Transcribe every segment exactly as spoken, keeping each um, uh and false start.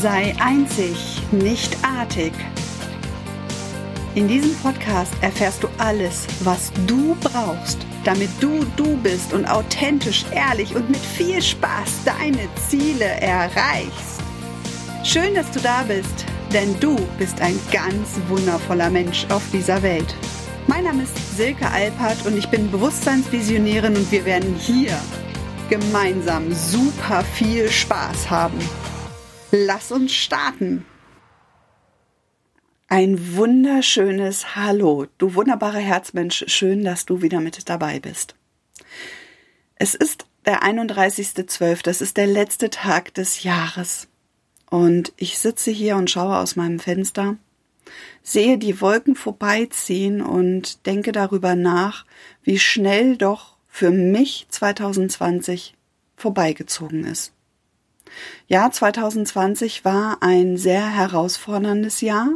Sei einzig, nicht artig. In diesem Podcast erfährst du alles, was du brauchst, damit du du bist und authentisch, ehrlich und mit viel Spaß deine Ziele erreichst. Schön, dass du da bist, denn du bist ein ganz wundervoller Mensch auf dieser Welt. Mein Name ist Silke Alpert und ich bin Bewusstseinsvisionärin und wir werden hier gemeinsam super viel Spaß haben. Lass uns starten! Ein wunderschönes Hallo, du wunderbarer Herzmensch, schön, dass du wieder mit dabei bist. Es ist der einunddreißigster zwölfter, das ist der letzte Tag des Jahres. Und ich sitze hier und schaue aus meinem Fenster, sehe die Wolken vorbeiziehen und denke darüber nach, wie schnell doch für mich zwanzig zwanzig vorbeigezogen ist. Ja, zwanzig zwanzig war ein sehr herausforderndes Jahr.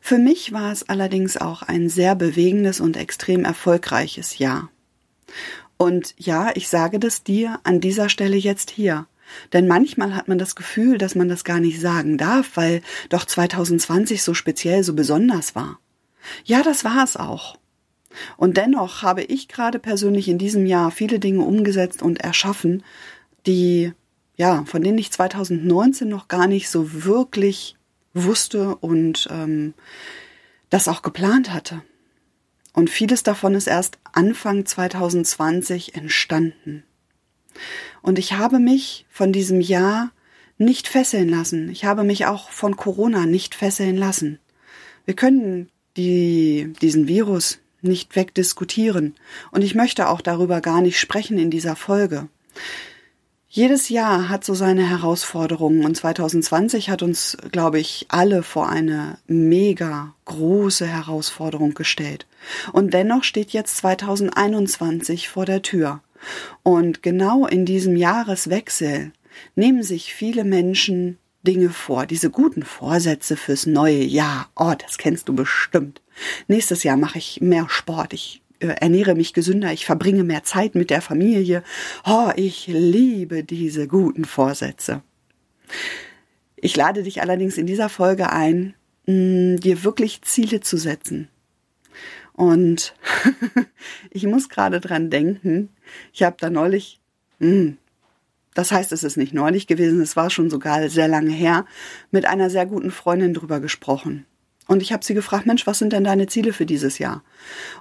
Für mich war es allerdings auch ein sehr bewegendes und extrem erfolgreiches Jahr. Und ja, ich sage das dir an dieser Stelle jetzt hier. Denn manchmal hat man das Gefühl, dass man das gar nicht sagen darf, weil doch zwanzig zwanzig so speziell, so besonders war. Ja, das war es auch. Und dennoch habe ich gerade persönlich in diesem Jahr viele Dinge umgesetzt und erschaffen, die, ja, von denen ich zwanzig neunzehn noch gar nicht so wirklich wusste und ähm, das auch geplant hatte. Und vieles davon ist erst Anfang zwanzig zwanzig entstanden. Und ich habe mich von diesem Jahr nicht fesseln lassen. Ich habe mich auch von Corona nicht fesseln lassen. Wir können die, diesen Virus nicht wegdiskutieren. Und ich möchte auch darüber gar nicht sprechen in dieser Folge. Jedes Jahr hat so seine Herausforderungen. Und zwanzig zwanzig hat uns, glaube ich, alle vor eine mega große Herausforderung gestellt. Und dennoch steht jetzt zwanzig einundzwanzig vor der Tür. Und genau in diesem Jahreswechsel nehmen sich viele Menschen Dinge vor, diese guten Vorsätze fürs neue Jahr. Oh, das kennst du bestimmt. Nächstes Jahr mache ich mehr Sport, ich äh, ernähre mich gesünder, ich verbringe mehr Zeit mit der Familie. Oh, ich liebe diese guten Vorsätze. Ich lade dich allerdings in dieser Folge ein, mh, dir wirklich Ziele zu setzen. Und ich muss gerade dran denken, ich habe da neulich, mh, das heißt, es ist nicht neulich gewesen, es war schon sogar sehr lange her, mit einer sehr guten Freundin drüber gesprochen. Und ich habe sie gefragt, Mensch, was sind denn deine Ziele für dieses Jahr?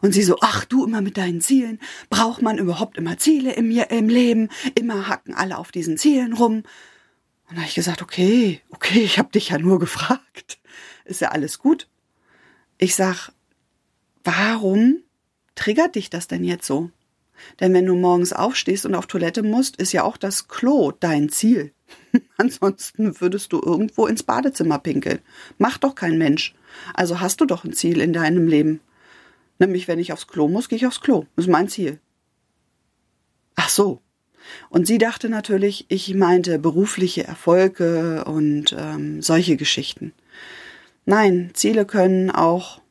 Und sie so, ach du, immer mit deinen Zielen, braucht man überhaupt immer Ziele im, im Leben, immer hacken alle auf diesen Zielen rum. Und da habe ich gesagt, okay, okay, ich habe dich ja nur gefragt, ist ja alles gut. Ich sage, warum triggert dich das denn jetzt so? Denn wenn du morgens aufstehst und auf Toilette musst, ist ja auch das Klo dein Ziel. Ansonsten würdest du irgendwo ins Badezimmer pinkeln. Macht doch kein Mensch. Also hast du doch ein Ziel in deinem Leben. Nämlich, wenn ich aufs Klo muss, gehe ich aufs Klo. Das ist mein Ziel. Ach so. Und sie dachte natürlich, ich meinte berufliche Erfolge und ähm, solche Geschichten. Nein, Ziele können auch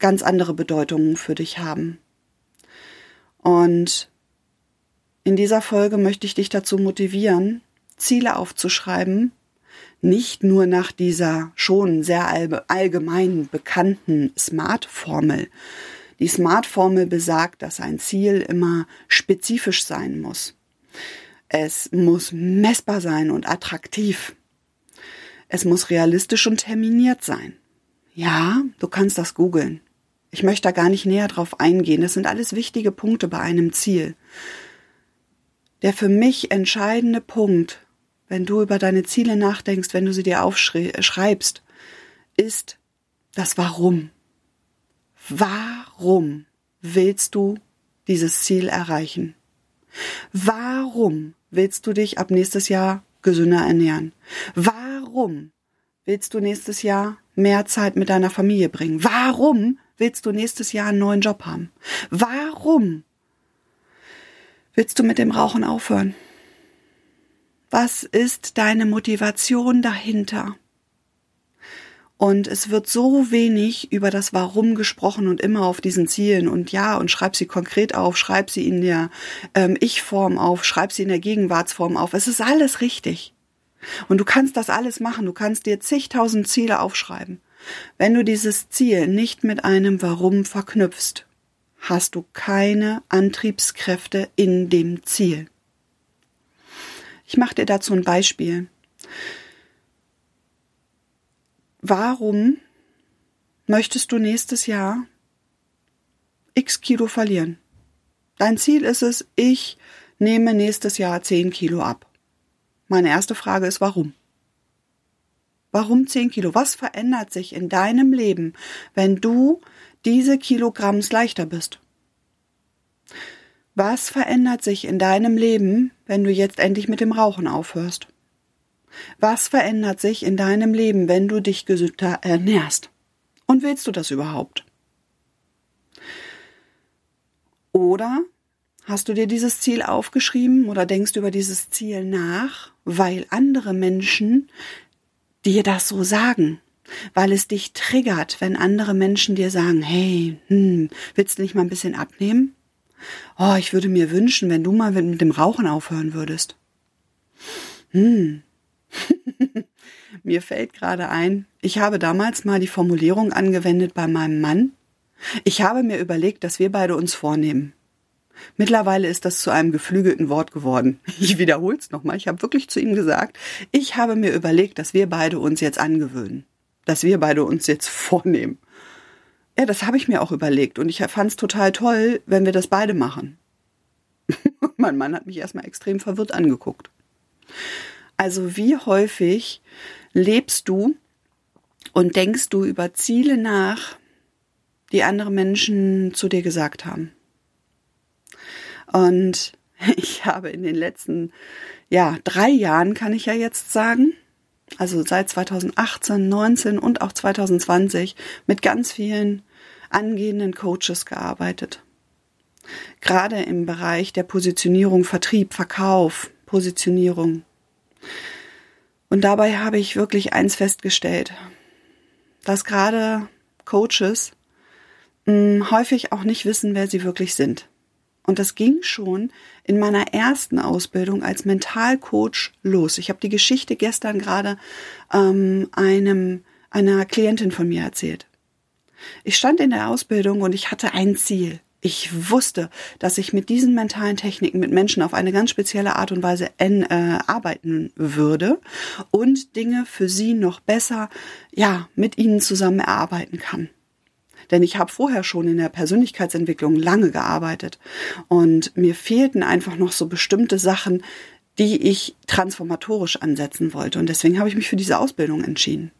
ganz andere Bedeutungen für dich haben. Und in dieser Folge möchte ich dich dazu motivieren, Ziele aufzuschreiben, nicht nur nach dieser schon sehr allgemein bekannten SMART-Formel. Die SMART-Formel besagt, dass ein Ziel immer spezifisch sein muss. Es muss messbar sein und attraktiv. Es muss realistisch und terminiert sein. Ja, du kannst das googeln. Ich möchte da gar nicht näher drauf eingehen. Das sind alles wichtige Punkte bei einem Ziel. Der für mich entscheidende Punkt, wenn du über deine Ziele nachdenkst, wenn du sie dir aufschreibst, ist das Warum. Warum willst du dieses Ziel erreichen? Warum willst du dich ab nächstes Jahr gesünder ernähren? Warum willst du nächstes Jahr mehr Zeit mit deiner Familie bringen? Warum willst du nächstes Jahr einen neuen Job haben? Warum willst du mit dem Rauchen aufhören? Was ist deine Motivation dahinter? Und es wird so wenig über das Warum gesprochen und immer auf diesen Zielen und ja, und schreib sie konkret auf, schreib sie in der ähm, Ich-Form auf, schreib sie in der Gegenwartsform auf. Es ist alles richtig. Und du kannst das alles machen, du kannst dir zigtausend Ziele aufschreiben. Wenn du dieses Ziel nicht mit einem Warum verknüpfst, hast du keine Antriebskräfte in dem Ziel. Ich mache dir dazu ein Beispiel. Warum möchtest du nächstes Jahr x Kilo verlieren? Dein Ziel ist es, ich nehme nächstes Jahr zehn Kilo ab. Meine erste Frage ist, warum? Warum zehn Kilo? Was verändert sich in deinem Leben, wenn du diese Kilogramms leichter bist? Was verändert sich in deinem Leben, wenn du jetzt endlich mit dem Rauchen aufhörst? Was verändert sich in deinem Leben, wenn du dich gesünder ernährst? Und willst du das überhaupt? Oder hast du dir dieses Ziel aufgeschrieben oder denkst über dieses Ziel nach, weil andere Menschen dir das so sagen, weil es dich triggert, wenn andere Menschen dir sagen, hey, hm, willst du nicht mal ein bisschen abnehmen? Oh, ich würde mir wünschen, wenn du mal mit dem Rauchen aufhören würdest. Hm. Mir fällt gerade ein, ich habe damals mal die Formulierung angewendet bei meinem Mann. Ich habe mir überlegt, dass wir beide uns vornehmen. Mittlerweile ist das zu einem geflügelten Wort geworden. Ich wiederhole es nochmal. Ich habe wirklich zu ihm gesagt, ich habe mir überlegt, dass wir beide uns jetzt angewöhnen. Dass wir beide uns jetzt vornehmen. Ja, das habe ich mir auch überlegt. Und ich fand es total toll, wenn wir das beide machen. Mein Mann hat mich erstmal extrem verwirrt angeguckt. Also wie häufig lebst du und denkst du über Ziele nach, die andere Menschen zu dir gesagt haben? Und ich habe in den letzten, ja, drei Jahren, kann ich ja jetzt sagen, also seit zweitausendachtzehn, neunzehn und auch zweitausendzwanzig mit ganz vielen angehenden Coaches gearbeitet. Gerade im Bereich der Positionierung, Vertrieb, Verkauf, Positionierung. Und dabei habe ich wirklich eins festgestellt, dass gerade Coaches mh, häufig auch nicht wissen, wer sie wirklich sind. Und das ging schon in meiner ersten Ausbildung als Mentalcoach los. Ich habe die Geschichte gestern gerade ähm, einem, einer Klientin von mir erzählt. Ich stand in der Ausbildung und ich hatte ein Ziel. Ich wusste, dass ich mit diesen mentalen Techniken mit Menschen auf eine ganz spezielle Art und Weise en, äh, arbeiten würde und Dinge für sie noch besser, ja, mit ihnen zusammen erarbeiten kann. Denn ich habe vorher schon in der Persönlichkeitsentwicklung lange gearbeitet und mir fehlten einfach noch so bestimmte Sachen, die ich transformatorisch ansetzen wollte. Und deswegen habe ich mich für diese Ausbildung entschieden.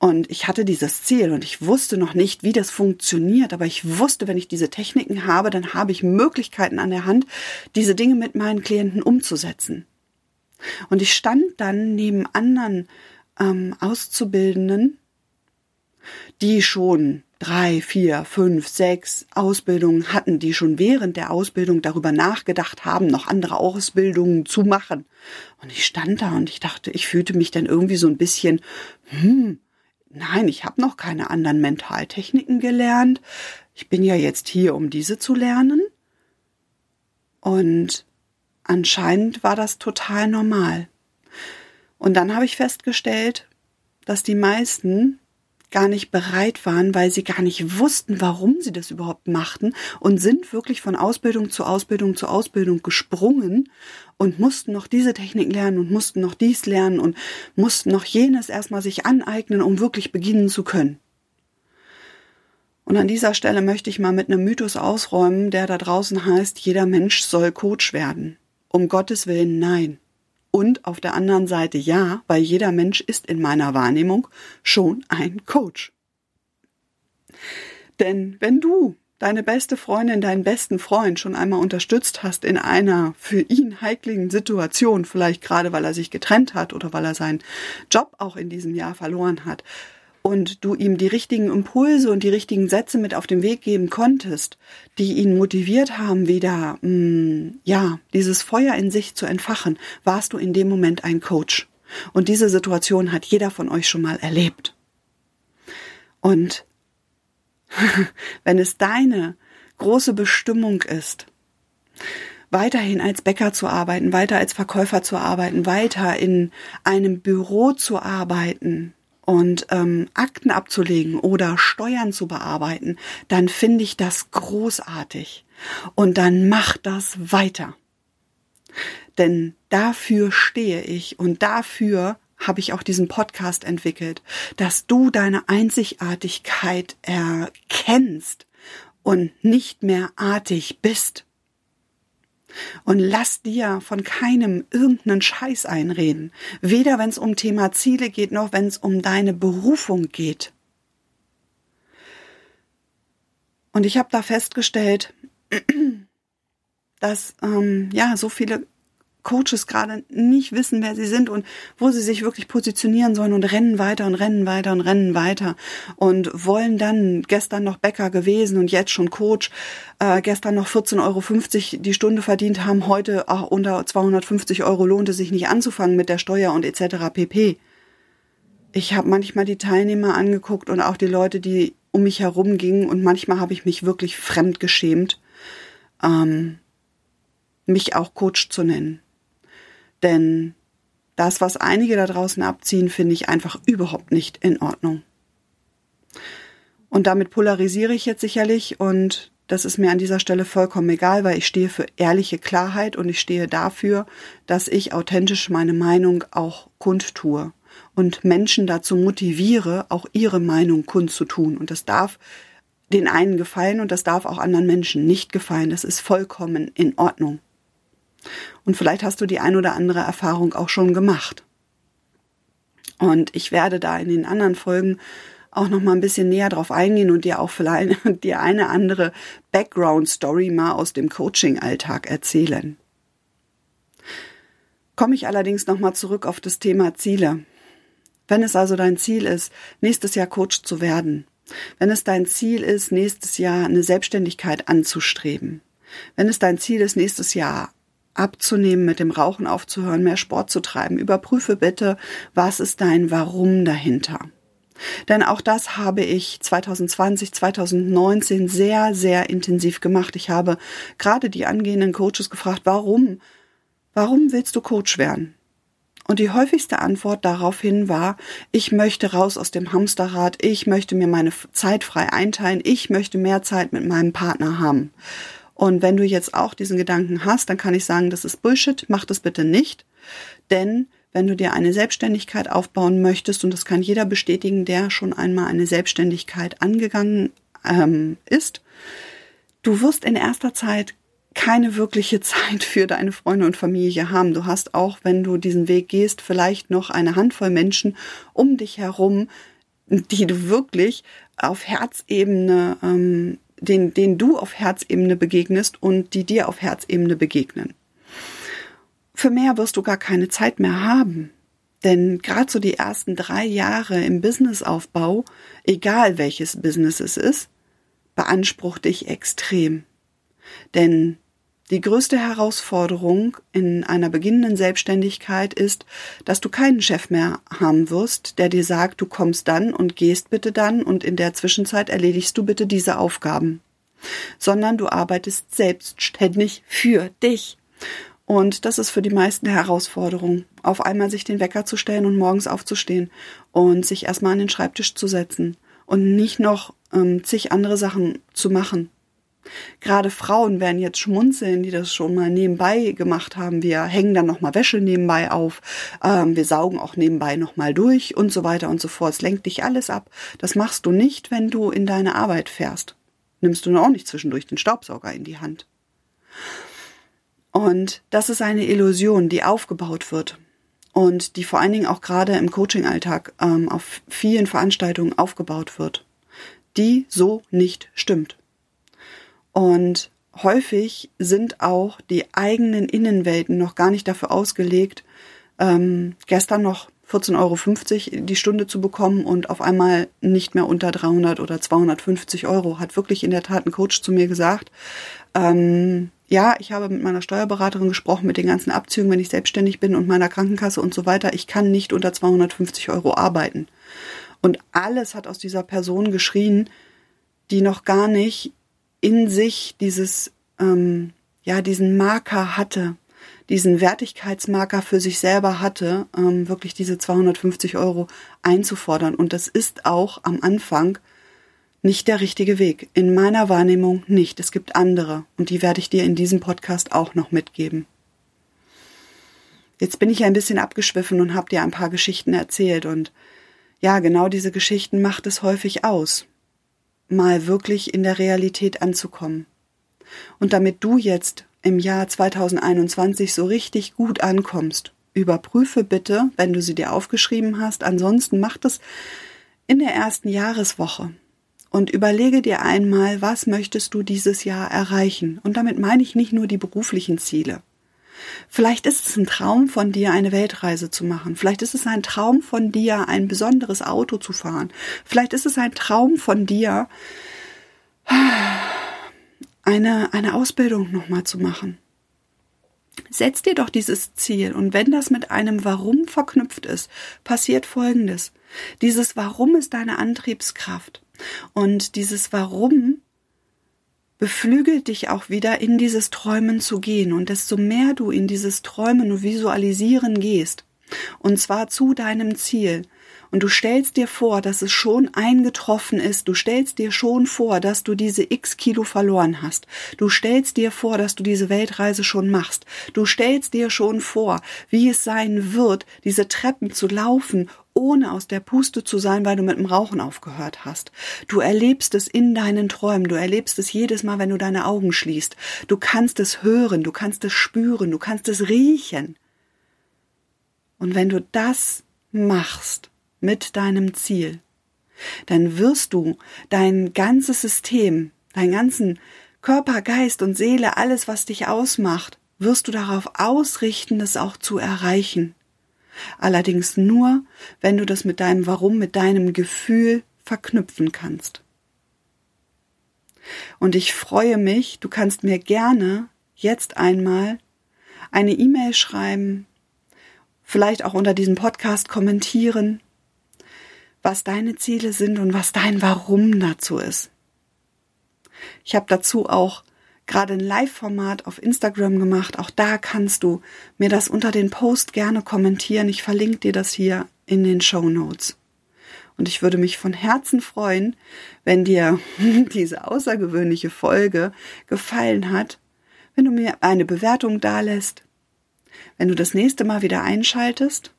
Und ich hatte dieses Ziel und ich wusste noch nicht, wie das funktioniert, aber ich wusste, wenn ich diese Techniken habe, dann habe ich Möglichkeiten an der Hand, diese Dinge mit meinen Klienten umzusetzen. Und ich stand dann neben anderen ähm, Auszubildenden, die schon drei, vier, fünf, sechs Ausbildungen hatten, die schon während der Ausbildung darüber nachgedacht haben, noch andere Ausbildungen zu machen. Und ich stand da und ich dachte, ich fühlte mich dann irgendwie so ein bisschen, hm, nein, ich habe noch keine anderen Mentaltechniken gelernt. Ich bin ja jetzt hier, um diese zu lernen. Und anscheinend war das total normal. Und dann habe ich festgestellt, dass die meisten gar nicht bereit waren, weil sie gar nicht wussten, warum sie das überhaupt machten und sind wirklich von Ausbildung zu Ausbildung zu Ausbildung gesprungen und mussten noch diese Technik lernen und mussten noch dies lernen und mussten noch jenes erstmal sich aneignen, um wirklich beginnen zu können. Und an dieser Stelle möchte ich mal mit einem Mythos ausräumen, der da draußen heißt, jeder Mensch soll Coach werden. Um Gottes Willen, nein. Und auf der anderen Seite ja, weil jeder Mensch ist in meiner Wahrnehmung schon ein Coach. Denn wenn du deine beste Freundin, deinen besten Freund schon einmal unterstützt hast in einer für ihn heikligen Situation, vielleicht gerade weil er sich getrennt hat oder weil er seinen Job auch in diesem Jahr verloren hat und du ihm die richtigen Impulse und die richtigen Sätze mit auf den Weg geben konntest, die ihn motiviert haben, wieder, mh, ja, dieses Feuer in sich zu entfachen, warst du in dem Moment ein Coach. Und diese Situation hat jeder von euch schon mal erlebt. Und wenn es deine große Bestimmung ist, weiterhin als Bäcker zu arbeiten, weiter als Verkäufer zu arbeiten, weiter in einem Büro zu arbeiten und ähm, Akten abzulegen oder Steuern zu bearbeiten, dann finde ich das großartig. Und dann mach das weiter. Denn dafür stehe ich und dafür habe ich auch diesen Podcast entwickelt, dass du deine Einzigartigkeit erkennst und nicht mehr artig bist. Und lass dir von keinem irgendeinen Scheiß einreden, weder wenn es um Thema Ziele geht, noch wenn es um deine Berufung geht. Und ich habe da festgestellt, dass ähm, ja so viele Coaches gerade nicht wissen, wer sie sind und wo sie sich wirklich positionieren sollen und rennen weiter und rennen weiter und rennen weiter und wollen dann gestern noch Bäcker gewesen und jetzt schon Coach, äh, gestern noch vierzehn Euro fünfzig die Stunde verdient haben, heute auch unter zweihundertfünfzig Euro lohnte sich nicht anzufangen mit der Steuer und et cetera pp. Ich habe manchmal die Teilnehmer angeguckt und auch die Leute, die um mich herum gingen, und manchmal habe ich mich wirklich fremdgeschämt, ähm, mich auch Coach zu nennen. Denn das, was einige da draußen abziehen, finde ich einfach überhaupt nicht in Ordnung. Und damit polarisiere ich jetzt sicherlich, und das ist mir an dieser Stelle vollkommen egal, weil ich stehe für ehrliche Klarheit und ich stehe dafür, dass ich authentisch meine Meinung auch kundtue und Menschen dazu motiviere, auch ihre Meinung kundzutun. Und das darf den einen gefallen und das darf auch anderen Menschen nicht gefallen. Das ist vollkommen in Ordnung. Und vielleicht hast du die ein oder andere Erfahrung auch schon gemacht. Und ich werde da in den anderen Folgen auch noch mal ein bisschen näher drauf eingehen und dir auch vielleicht dir eine andere Background-Story mal aus dem Coaching-Alltag erzählen. Komme ich allerdings noch mal zurück auf das Thema Ziele. Wenn es also dein Ziel ist, nächstes Jahr Coach zu werden, wenn es dein Ziel ist, nächstes Jahr eine Selbstständigkeit anzustreben, wenn es dein Ziel ist, nächstes Jahr abzunehmen, mit dem Rauchen aufzuhören, mehr Sport zu treiben, überprüfe bitte, was ist dein Warum dahinter. Denn auch das habe ich zwanzig zwanzig, zwanzig neunzehn sehr, sehr intensiv gemacht. Ich habe gerade die angehenden Coaches gefragt, warum, warum willst du Coach werden? Und die häufigste Antwort daraufhin war, ich möchte raus aus dem Hamsterrad, ich möchte mir meine Zeit frei einteilen, ich möchte mehr Zeit mit meinem Partner haben. Und wenn du jetzt auch diesen Gedanken hast, dann kann ich sagen, das ist Bullshit, mach das bitte nicht. Denn wenn du dir eine Selbstständigkeit aufbauen möchtest, und das kann jeder bestätigen, der schon einmal eine Selbstständigkeit angegangen ähm, ist, du wirst in erster Zeit keine wirkliche Zeit für deine Freunde und Familie haben. Du hast auch, wenn du diesen Weg gehst, vielleicht noch eine Handvoll Menschen um dich herum, die du wirklich auf Herzebene ähm, Den, den du auf Herzebene begegnest und die dir auf Herzebene begegnen. Für mehr wirst du gar keine Zeit mehr haben. Denn gerade so die ersten drei Jahre im Businessaufbau, egal welches Business es ist, beansprucht dich extrem. Denn die größte Herausforderung in einer beginnenden Selbstständigkeit ist, dass du keinen Chef mehr haben wirst, der dir sagt, du kommst dann und gehst bitte dann und in der Zwischenzeit erledigst du bitte diese Aufgaben, sondern du arbeitest selbstständig für dich. Und das ist für die meisten eine Herausforderung, auf einmal sich den Wecker zu stellen und morgens aufzustehen und sich erstmal an den Schreibtisch zu setzen und nicht noch ähm, zig andere Sachen zu machen. Gerade Frauen werden jetzt schmunzeln, die das schon mal nebenbei gemacht haben. Wir hängen dann nochmal Wäsche nebenbei auf, ähm, wir saugen auch nebenbei nochmal durch und so weiter und so fort. Es lenkt dich alles ab. Das machst du nicht, wenn du in deine Arbeit fährst. Nimmst du auch nicht zwischendurch den Staubsauger in die Hand. Und das ist eine Illusion, die aufgebaut wird und die vor allen Dingen auch gerade im Coaching-Alltag ähm, auf vielen Veranstaltungen aufgebaut wird, die so nicht stimmt. Und häufig sind auch die eigenen Innenwelten noch gar nicht dafür ausgelegt, ähm, gestern noch vierzehn Euro fünfzig die Stunde zu bekommen und auf einmal nicht mehr unter dreihundert oder zweihundertfünfzig Euro. Hat wirklich in der Tat ein Coach zu mir gesagt, ähm, ja, ich habe mit meiner Steuerberaterin gesprochen, mit den ganzen Abzügen, wenn ich selbstständig bin und meiner Krankenkasse und so weiter, ich kann nicht unter zweihundertfünfzig Euro arbeiten. Und alles hat aus dieser Person geschrien, die noch gar nicht in sich dieses ähm, ja diesen Marker hatte, diesen Wertigkeitsmarker für sich selber hatte, ähm, wirklich diese zweihundertfünfzig Euro einzufordern. Und das ist auch am Anfang nicht der richtige Weg. In meiner Wahrnehmung nicht. Es gibt andere. Und die werde ich dir in diesem Podcast auch noch mitgeben. Jetzt bin ich ein bisschen abgeschwiffen und habe dir ein paar Geschichten erzählt. Und ja, genau diese Geschichten macht es häufig aus, mal wirklich in der Realität anzukommen. Und damit du jetzt im Jahr zweitausendeinundzwanzig so richtig gut ankommst, überprüfe bitte, wenn du sie dir aufgeschrieben hast. Ansonsten mach das in der ersten Jahreswoche und überlege dir einmal, was möchtest du dieses Jahr erreichen? Und damit meine ich nicht nur die beruflichen Ziele. Vielleicht ist es ein Traum von dir, eine Weltreise zu machen. Vielleicht ist es ein Traum von dir, ein besonderes Auto zu fahren. Vielleicht ist es ein Traum von dir, eine, eine Ausbildung nochmal zu machen. Setz dir doch dieses Ziel, und wenn das mit einem Warum verknüpft ist, passiert Folgendes. Dieses Warum ist deine Antriebskraft. Und dieses Warum beflügelt dich auch wieder, in dieses Träumen zu gehen. Und desto mehr du in dieses Träumen und Visualisieren gehst, und zwar zu deinem Ziel, und du stellst dir vor, dass es schon eingetroffen ist, du stellst dir schon vor, dass du diese x Kilo verloren hast, du stellst dir vor, dass du diese Weltreise schon machst, du stellst dir schon vor, wie es sein wird, diese Treppen zu laufen, ohne aus der Puste zu sein, weil du mit dem Rauchen aufgehört hast. Du erlebst es in deinen Träumen, du erlebst es jedes Mal, wenn du deine Augen schließt. Du kannst es hören, du kannst es spüren, du kannst es riechen. Und wenn du das machst mit deinem Ziel, dann wirst du dein ganzes System, deinen ganzen Körper, Geist und Seele, alles, was dich ausmacht, wirst du darauf ausrichten, das auch zu erreichen. Allerdings nur, wenn du das mit deinem Warum, mit deinem Gefühl verknüpfen kannst. Und ich freue mich, du kannst mir gerne jetzt einmal eine E-Mail schreiben, vielleicht auch unter diesem Podcast kommentieren, was deine Ziele sind und was dein Warum dazu ist. Ich habe dazu auch gerade ein Live-Format auf Instagram gemacht. Auch da kannst du mir das unter den Post gerne kommentieren. Ich verlinke dir das hier in den Shownotes. Und ich würde mich von Herzen freuen, wenn dir diese außergewöhnliche Folge gefallen hat, wenn du mir eine Bewertung dalässt, wenn du das nächste Mal wieder einschaltest,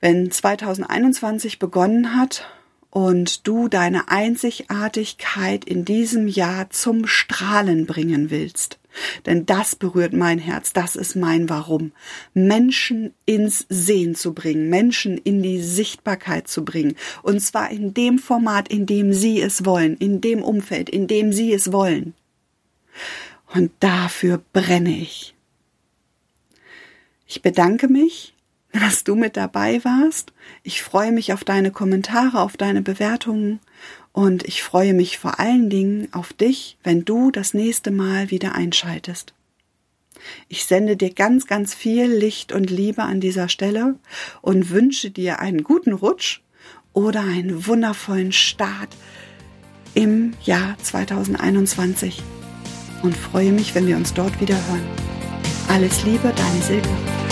wenn zweitausendeinundzwanzig begonnen hat und du deine Einzigartigkeit in diesem Jahr zum Strahlen bringen willst. Denn das berührt mein Herz, das ist mein Warum. Menschen ins Sehen zu bringen, Menschen in die Sichtbarkeit zu bringen. Und zwar in dem Format, in dem sie es wollen, in dem Umfeld, in dem sie es wollen. Und dafür brenne ich. Ich bedanke mich, dass du mit dabei warst. Ich freue mich auf deine Kommentare, auf deine Bewertungen, und ich freue mich vor allen Dingen auf dich, wenn du das nächste Mal wieder einschaltest. Ich sende dir ganz, ganz viel Licht und Liebe an dieser Stelle und wünsche dir einen guten Rutsch oder einen wundervollen Start im Jahr zweitausendeinundzwanzig und freue mich, wenn wir uns dort wieder hören. Alles Liebe, deine Silke.